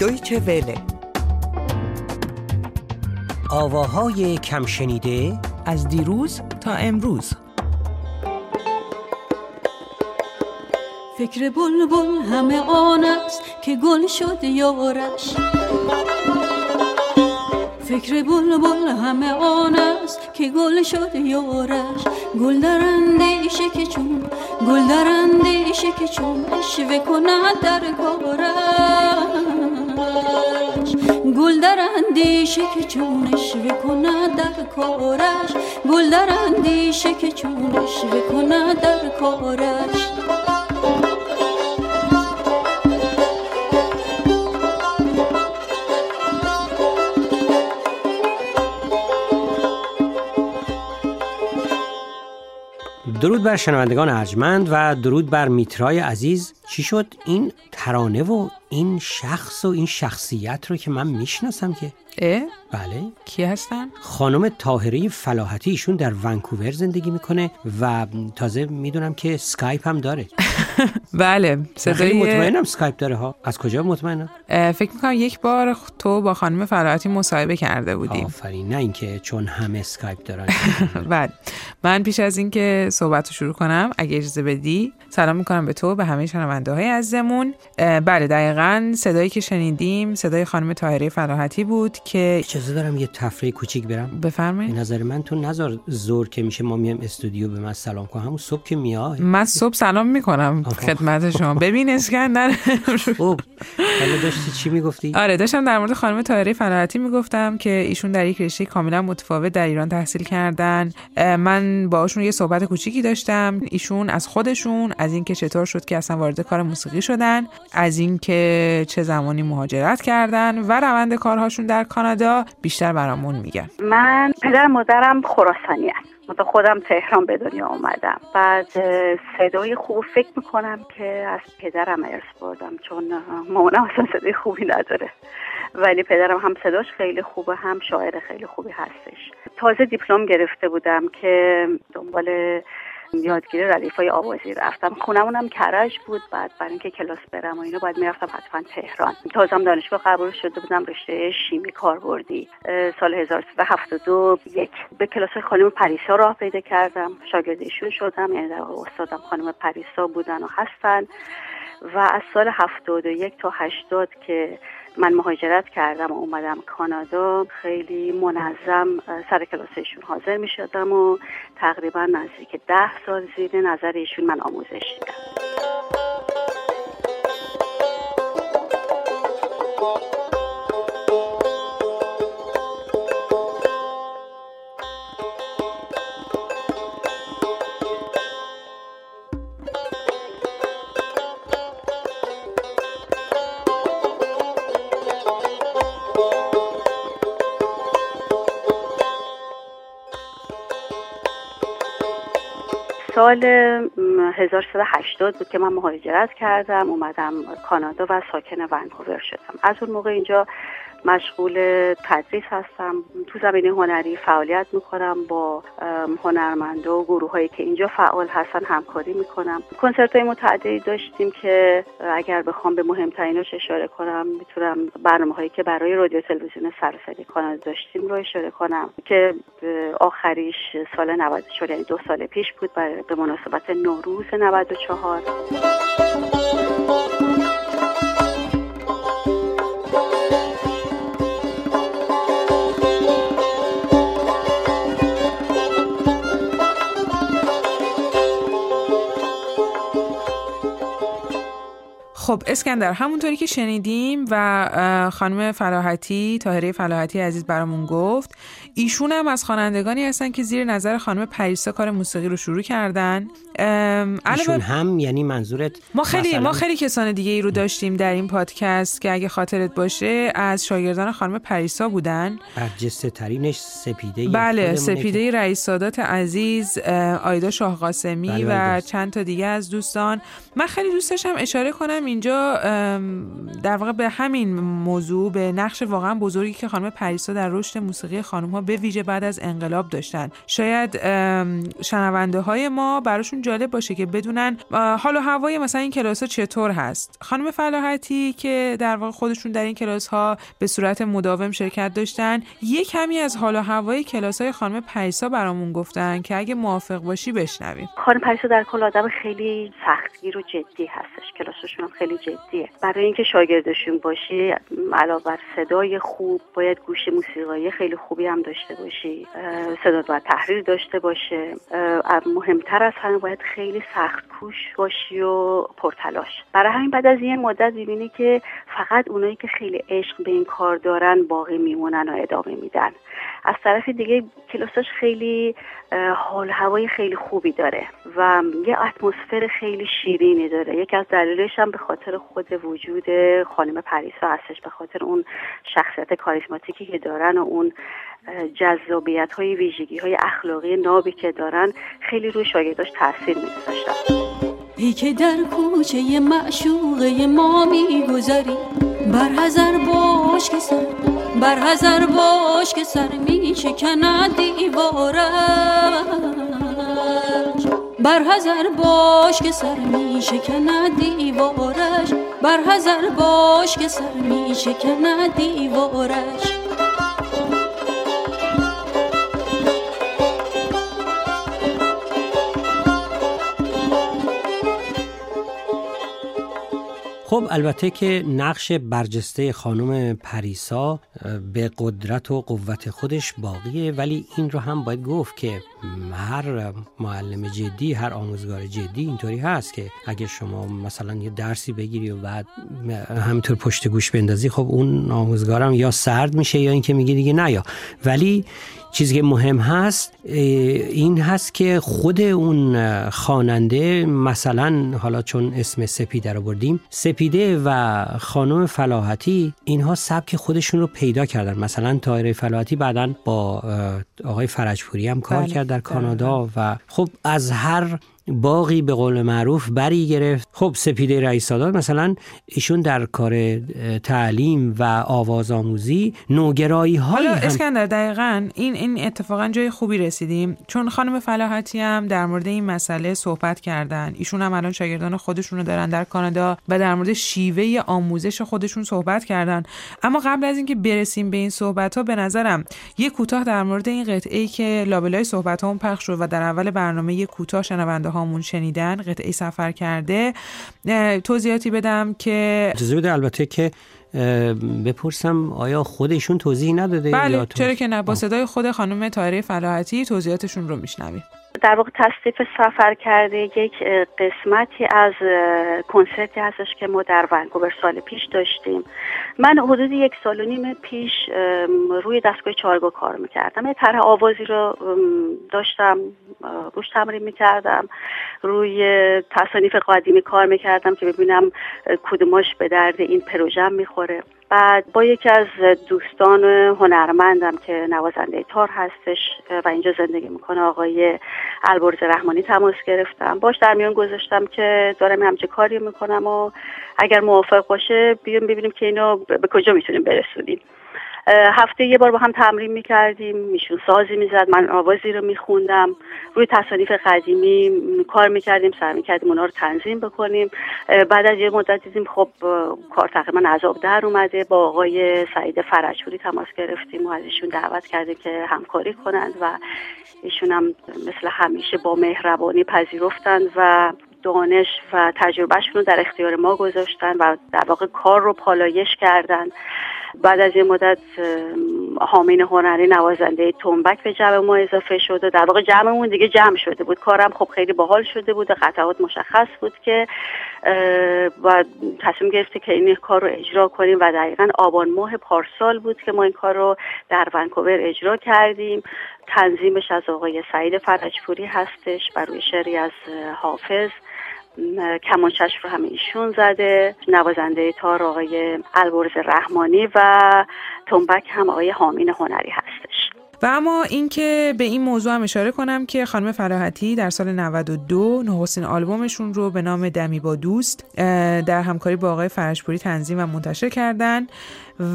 دویچه وله. آواهای کم شنیده از دیروز تا امروز. فکر بلبل همه آن است که گل شد یارش، فکر بلبل همه آن است که گل شد یارش. گل در اندیشه که چون، گل در اندیشه که چون شوه کند در کارش، گل در اندیشه که چون شوه کند در کارش، گل در اندیشه که چون شوه کند در کارش. درود بر شنوندگان ارجمند و درود بر میترای عزیز. چی شد این ترانه و این شخص و این شخصیت رو که من میشناسم که؟ بله، کی هستن؟ خانم طاهره فلاحتی. ایشون در ونکوور زندگی میکنه و تازه میدونم که اسکایپ هم داره. بله، خیلی مطمئنم اسکایپ داره ها. از کجا مطمئنم؟ فکر میکنم یک بار تو با خانم فلاحتی مصاحبه کرده بودیم. آفرین، نه اینکه چون همه اسکایپ دارن. بله، من پیش از اینکه صحبت رو شروع کنم اگه اجازه بدی سلام میکنم به تو، به همه شنونده های عزیزمون. بله، دقیقاً صدایی که شنیدیم صدای خانم طاهره فلاحتی بود که اجازه دارم یه تفریح کوچیک برم؟ بفرمایید. به نظر من تو نظر زور که میشه ما میایم استودیو به من سلام کن، همون صبح که میای من صبح سلام میکنم خدمت شما. ببین اسکندر. خب حالا داشتی چی میگفتی؟ آره، داشتم در مورد خانم طاهره فلاحتی میگفتم که ایشون در یک رشته کاملا متفاوت در ایران تحصیل کردن. من باهاشون یه صحبت کوچیکی داشتم، ایشون از خودشون، از اینکه چطور شد که اصلا وارد کار موسیقی شدن، از اینکه چه زمانی مهاجرت کردن و روند کارهاشون در کانادا بیشتر برامون میگن. من پدر مادرم خراسانی هست، من خودم تهران به دنیا اومدم. بعد صدای خوب فکر میکنم که از پدرم ارث بردم، چون مامانم اصلا صدای خوبی نداره ولی پدرم هم صداش خیلی خوبه هم شاعر خیلی خوبی هستش. تازه دیپلم گرفته بودم که دنبال یادگیری ردیفای آوازی رفتم. خونمونم کرج بود، بعد برای اینکه کلاس برم و اینو باید میرفتم حتما تهران. تازم دانشگاه قبول شده بودم، رشته شیمی کاربردی. سال 1371 به کلاس خانم پریسا راه پیدا کردم، شاگرد ایشون شدم، یعنی در واقع استادم خانم پریسا بودن و هستن. و از سال 71 تا 80 که من مهاجرت کردم و اومدم کانادا، خیلی منظم سر کلاسشون حاضر می شدم و تقریبا نزدیک 10 سال زیر نظر ایشون من آموزش دیدم. سال 1380 بود که من مهاجرت کردم، اومدم کانادا و ساکن ونکوور شدم. از اون موقع اینجا مشغول تدریس هستم، تو زمینه هنری فعالیت میکنم، با هنرمندا و گروه هایی که اینجا فعال هستن همکاری میکنم. کنسرت های متعددی داشتیم که اگر بخوام به مهمتریناش اشاره کنم میتونم برنامه هایی که برای رادیو تلویزیون سراسری کانادا داشتیم رو اشاره کنم که آخریش سال 94 یعنی 2 سال پیش بود، به مناسبت نوروز 94. خب اسکندر، همونطوری که شنیدیم و خانم فلاحتی، طاهره فلاحتی عزیز برامون گفت، ایشون هم از خوانندگانی هستن که زیر نظر خانم پریسا کار موسیقی رو شروع کردن. ایشون هم یعنی منظورت؟ ما خیلی کسان دیگه ای رو داشتیم در این پادکست که اگه خاطرت باشه از شاگردان خانم پریسا بودن. برجسته ترینش سپیده. بله، سپیده رئیس سادات عزیز، آیدا شاه قاسمی و چند تا دیگه از دوستان. من خیلی دوست داشتم اشاره کنم اینجا در واقع به همین موضوع، به نقش واقعا بزرگی که خانم پریسا در رشد موسیقی خانم‌ها به ویژه بعد از انقلاب داشتن، شاید شنونده های ما براشون جالب باشه که بدونن حال و هوای مثلا این کلاس‌ها چطور هست. خانم فلاحتی که در واقع خودشون در این کلاس‌ها به صورت مداوم شرکت داشتن، یه کمی از حال و هوای کلاس‌های خانم پریسا برامون گفتن که اگه موافق باشی بشنویم. خانم پریسا در کل آدم خیلی سختگیر و جدی هستش، کلاسشون هم خیلی جدیه. برای اینکه شاگردشون باشی علاوه بر صدای خوب باید گوش موسیقایی خیلی خوبی هم داشته باشی، صدا باید تحریر داشته باشه، مهمتر از همه باید خیلی سخت کوش باشی و پرتلاش. برای همین بعد از یه مدت می‌بینی که فقط اونایی که خیلی عشق به این کار دارن باقی میمونن و ادامه میدن. از طرف دیگه کلاسش خیلی حال هوای خیلی خوبی داره و یه اتمسفر خیلی شیرینی داره. یکی از دلایلش هم به خاطر خود وجود خانم پریسا هستش، به خاطر اون شخصیت کاریزماتیکی که دارن و اون جذابیت های ویژگی های اخلاقی نابی که دارن خیلی روی شاگرداش تاثیر می‌ذاشتن. ای که در کوچه معشوقه ما می‌گذری، برحذر باش که سر، برحذر باش که سر می‌شکند دیوارش، برحذر باش که سر می‌شکند دیوارش، برحذر باش که سر می‌شکند دیوارش. خب البته که نقش برجسته خانم پریسا به قدرت و قوت خودش باقیه، ولی این رو هم باید گفت که هر معلم جدی، هر آموزگار جدی اینطوری هست که اگه شما مثلا یه درسی بگیری و بعد همینطور پشت گوش بندازی، خب اون آموزگارم یا سرد میشه یا اینکه میگه دیگه نیا. ولی چیزی که مهم هست این هست که خود اون خواننده، مثلا حالا چون اسم سپیده رو بردیم، سپیده و خانم فلاحتی اینها سبک خودشون رو پیدا کردن. مثلا طاهره فلاحتی بعداً با آقای فرجپوری هم کار کرد در کانادا و خب از هر باقی به قول معروف بری گرفت. خب سپیده رئیس‌سالار مثلا ایشون در کار تعلیم و آوازآموزی نوگرایی‌های اسکندر دقیقاً این اتفاقاً جای خوبی رسیدیم، چون خانم فلاحتی هم در مورد این مسئله صحبت کردن. ایشون هم الان شاگردان خودشون رو دارن در کانادا و در مورد شیوه آموزش خودشون صحبت کردن. اما قبل از اینکه برسیم به این صحبت‌ها، به نظرم یک کوتاه در مورد این قطعه‌ای که لابلای صحبت‌هامون پخش شد و در اول برنامه یک کوتاه شنونده همون شنیدن، قطعه سفر کرده، توضیحاتی بدم که اجازه بده. البته که بپرسم آیا خودشون توضیح نداده؟ بله، چرا که نه. با صدای خود خانم طاهره فلاحتی توضیحاتشون رو میشنویم. در واقع تصنیف سفر کرده یک قسمتی از کنسرتی هستش که ما در ونکوور سال پیش داشتیم. من حدود 1.5 سال پیش روی دستگاه چارگو کار میکردم. یه طرح آوازی رو داشتم، روش تمرین میکردم، روی تصانیف قدیمی کار میکردم که ببینم کدوماش به درد این پروژم میخوره. بعد با یکی از دوستان هنرمندم که نوازنده تار هستش و اینجا زندگی میکنه، آقای البرز رحمانی، تماس گرفتم. باش در میان گذاشتم که دارم همچه کاری میکنم و اگر موافق باشه بیایم ببینیم که اینو به کجا میتونیم برسونیم. هفته یه بار با هم تمرین میکردیم، میشون سازی میزد، من آوازی رو میخوندم، روی تصانیف قدیمی کار میکردیم، سعی میکردیم اونا رو تنظیم بکنیم. بعد از یه مدت دیدیم خب کار تقریبا از آب در اومده. با آقای سعید فرجپوری تماس گرفتیم و از ایشون دعوت کردیم که همکاری کنند و ایشون هم مثل همیشه با مهربانی پذیرفتند و دانش و تجربهشون رو در اختیار ما گذاشتن و در واقع کار رو پالایش کردن. بعد از یه مدت هامین هنری نوازنده تنبک به جمع ما اضافه شد و در واقع جمعمون دیگه جمع شده بود. کارم خب خیلی باحال شده بود و قطعات مشخص بود که و تصمیم گرفته که این کار رو اجرا کنیم و دقیقاً آبان ماه پارسال بود که ما این کار رو در ونکوور اجرا کردیم. تنظیمش از آقای سعید فرجپوری هستش، برای شعری از حافظ، کمانچش رو همه ایشون زده، نوازنده تار آقای البرز رحمانی و تنبک هم آقای هامین هنری هستش. و اما اینکه به این موضوع هم اشاره کنم که خانم فلاحتی در سال 92 نخستین آلبومشون رو به نام دمی با دوست در همکاری با آقای فرشپوری تنظیم و منتشر کردن.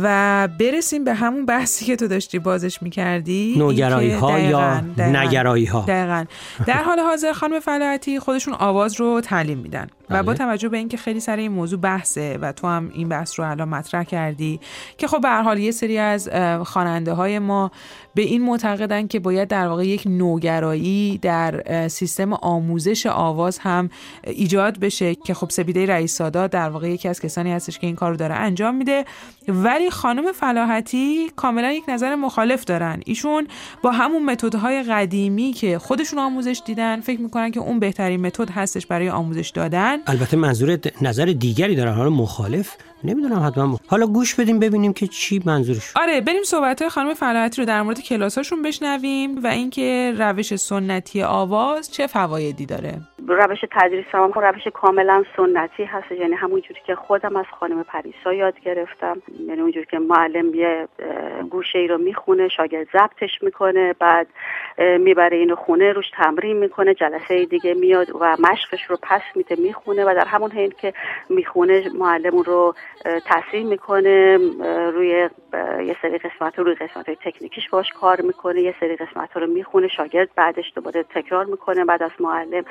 و برسیم به همون بحثی که تو داشتی بازش می‌کردی، نوگرایی‌ها یا نگرایی‌ها. دقیقاً. در حال حاضر خانم فلاحتی خودشون آواز رو تعلیم میدن و با توجه به اینکه خیلی سر این موضوع بحثه و تو هم این بحث رو الان مطرح کردی که خب به هر حال یه سری از خواننده‌های ما به این معتقدن که باید در واقع یک نوگرایی در سیستم آموزش آواز هم ایجاد بشه که خب سپیده رئیس سادات در واقع یکی از کسانی هستش که این کارو داره انجام میده، ولی خانم فلاحتی کاملا یک نظر مخالف دارن. ایشون با همون متدهای قدیمی که خودشون آموزش دیدن فکر میکنن که اون بهترین متد هستش برای آموزش دادن. البته منظور نظر دیگری دارن، حالا مخالف نمیدونم حتما. حالا گوش بدیم ببینیم که چی منظورش. آره، بریم صحبت‌های خانم فلاحتی رو در مورد کلاساشون بشنویم و اینکه روش سنتی آواز چه فوایدی داره. روش تدریس هم روش کاملا سنتی هست، یعنی همون جوری که خودم از خانم پریسا یاد گرفتم، یعنی اونجوری که معلم یه گوشه‌ای رو میخونه، شاگرد ضبطش میکنه، بعد میبره اینو خونه، روش تمرین میکنه، جلسه دیگه میاد و مشقش رو پس میده، میخونه و در همون حین که میخونه معلم رو تصحیح میکنه، روی یه سری قسمت رو، روی قسمت‌های تکنیکیش باش کار میکنه، یه سری قسمت رو میخونه شاگرد، بعدش دوباره تکرار میکنه بعد از معلم.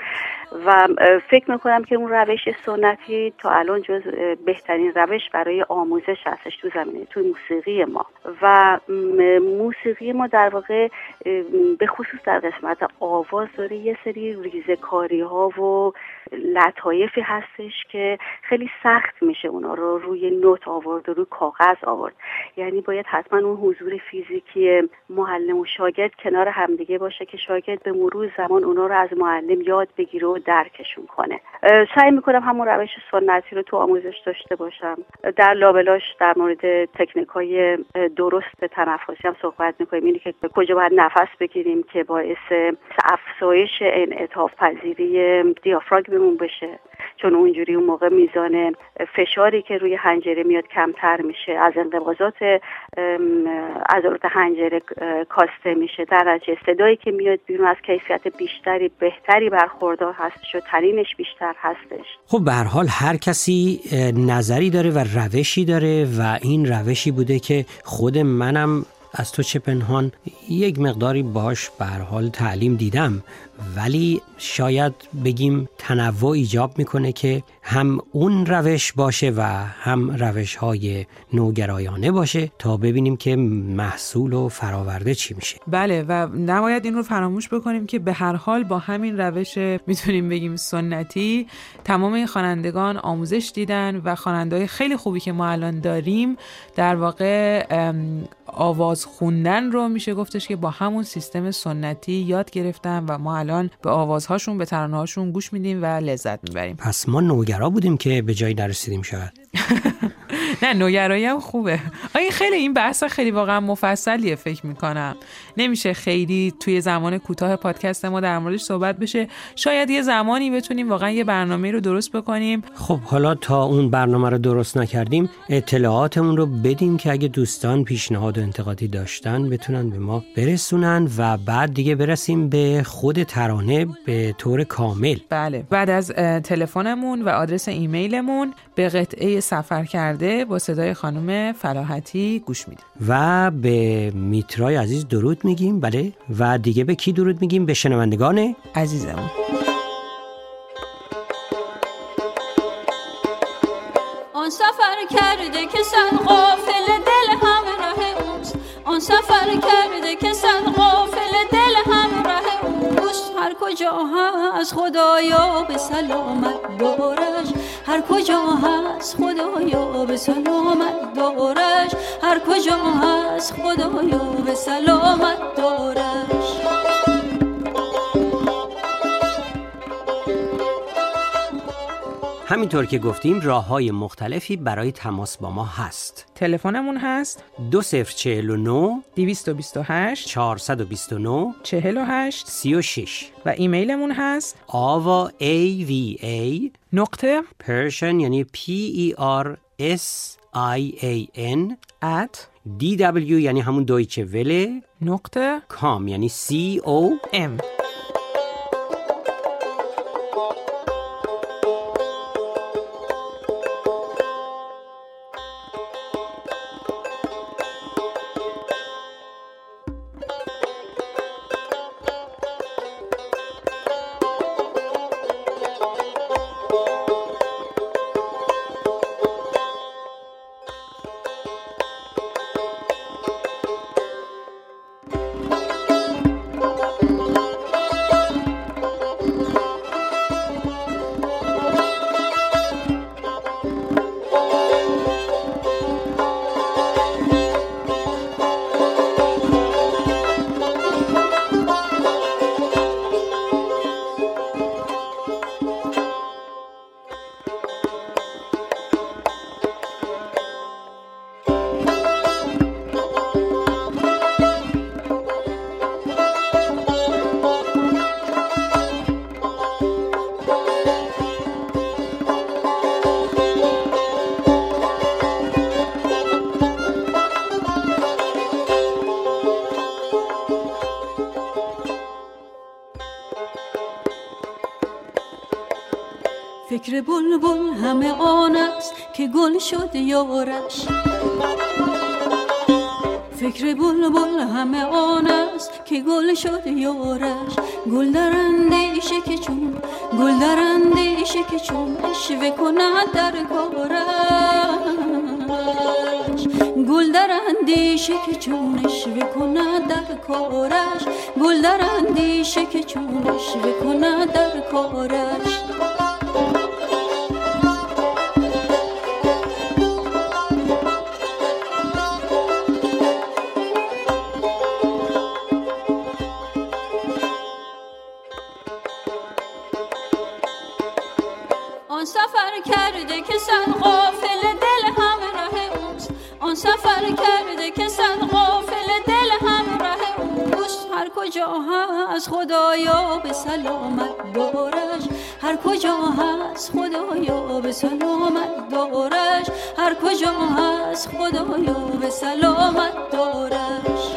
و فکر میکنم که اون روش سنتی تا الان جز بهترین روش برای آموزش هستش تو زمینه، تو موسیقی ما. و موسیقی ما در واقع به خصوص در قسمت آواز داره یه سری ریزکاری ها و لطایفی هستش که خیلی سخت میشه اونا رو روی نوت آورد و روی کاغذ آورد. یعنی باید حتما اون حضور فیزیکی معلم و شاگرد کنار همدیگه باشه که شاگرد به مرور زمان اونا رو از معلم یاد بگیره و درکشون کنه. سعی میکنم همون روش سنتی رو تو آموزش داشته باشم. در لابلاش در مورد تکنیک‌های درست تنفسی هم صحبت میکنیم، اینی که کجا باید نفس بگیریم که باعث افزایش انعطاف پذیری دیافراگممون بشه، چون اونجوری اون موقع میزان فشاری که روی حنجره میاد کمتر میشه، از انقباضات عضلات حنجره کاسته میشه، درجه صدایی که میاد بیرون از کیفیت بیشتری بهتری برخوردار هستش و تنینش بیشتر هستش. خب به هر حال هر کسی نظری داره و روشی داره و این روشی بوده که خود منم از تو چه پنهان یک مقداری باش به هر حال تعلیم دیدم، ولی شاید بگیم تنوع ایجاب میکنه که هم اون روش باشه و هم روش‌های نوگرایانه باشه تا ببینیم که محصول و فراورده چی میشه. بله، و نباید این رو فراموش بکنیم که به هر حال با همین روش میتونیم بگیم سنتی تمام این خوانندگان آموزش دیدن و خواننده‌های خیلی خوبی که ما الان داریم در واقع آواز خوندن رو میشه گفتش که با همون سیستم سنتی یاد گرفتن و ما الان به آوازهاشون، به ترانه‌هاشون گوش میدیم و لذت میبریم. پس ما نوگرا بودیم که به جایی نرسیدیم شاید. نه، نوگرایی هم خوبه. این خیلی، این بحث خیلی واقعا مفصلیه، فکر میکنم نمیشه خیلی توی زمان کوتاه پادکست ما در موردش صحبت بشه. شاید یه زمانی بتونیم واقعا یه برنامه رو درست بکنیم. خب حالا تا اون برنامه رو درست نکردیم اطلاعاتمون رو بدیم که اگه دوستان پیشنهاد و انتقادی داشتن بتونن به ما برسونن و بعد دیگه برسیم به خود ترانه به طور کامل. بله، بعد از تلفنمون و آدرس ایمیلمون به قطعه سفر کرده با صدای خانم فلاحتی گوش میدیم و به میترای عزیز درود میگیم. بله، و دیگه به کی درود میگیم؟ به شنوندگان عزیزمون. آن سفر کرده که سن غافل دل همراه اوست، آن سفر کرده که سن غافل دل همراه اوست، هر کجا هست خدایا به سلامت دارش، هر کجا هست خدایا به سلامت دارش، هر کجا هست خدایا به سلامت دارش. همینطور که گفتیم راه‌های مختلفی برای تماس با ما هست. تلفنمون هست 2049 228 429 48 36 و ایمیلمون هست ava.ava.persian یعنی p e r SIAN at DW یعنی همون دویچه وله نقطه کام یعنی COM. فکر بلبل همه آن است که گل شد یارش، فکر بلبل همه آن است که گل شد یارش. گل در اندیشه که چون گل در اندیشه که چون عشوه کند در کارش، گل در اندیشه که چون عشوه کند در کارش، گل در اندیشه که چون عشوه کند در کارش. آن سفر کرده که صد غافل دل هم راه اوست، آن سفر کرده که صد غافل دل هم راه اوست. هر کجا هست خدایا به سلامت دارش، هر کجا هست خدایا به سلامت دارش، هر کجا هست خدایا به سلامت دارش.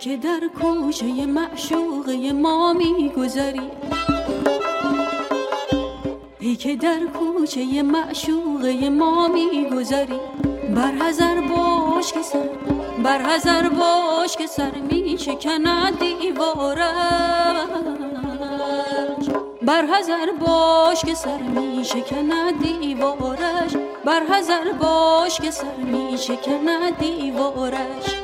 که در کوچه معشوقه ما می‌گذری، ای که در کوچه معشوقه ما می‌گذری. برحذر باش که سر، برحذر باش که سر می‌شکند دیوارش، برحذر باش که سر می‌شکند دیوارش، برحذر باش که سر می‌شکند دیوارش.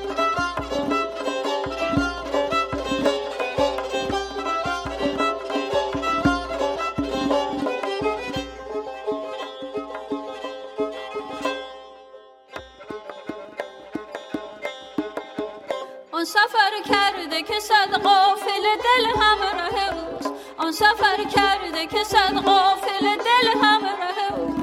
آن سفر کرده که صد غافل دل همراه اوست، آن سفر کرده که صد غافل دل همراه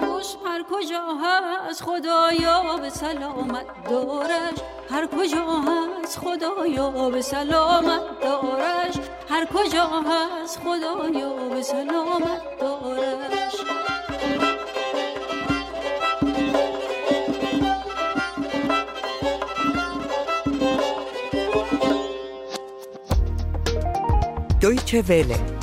اوست. هر کجا هست خدایا به سلامت دارش، هر کجا هست خدایا به سلامت دارش، هر کجا هست خدایا به سلامت دارش. دویچه وله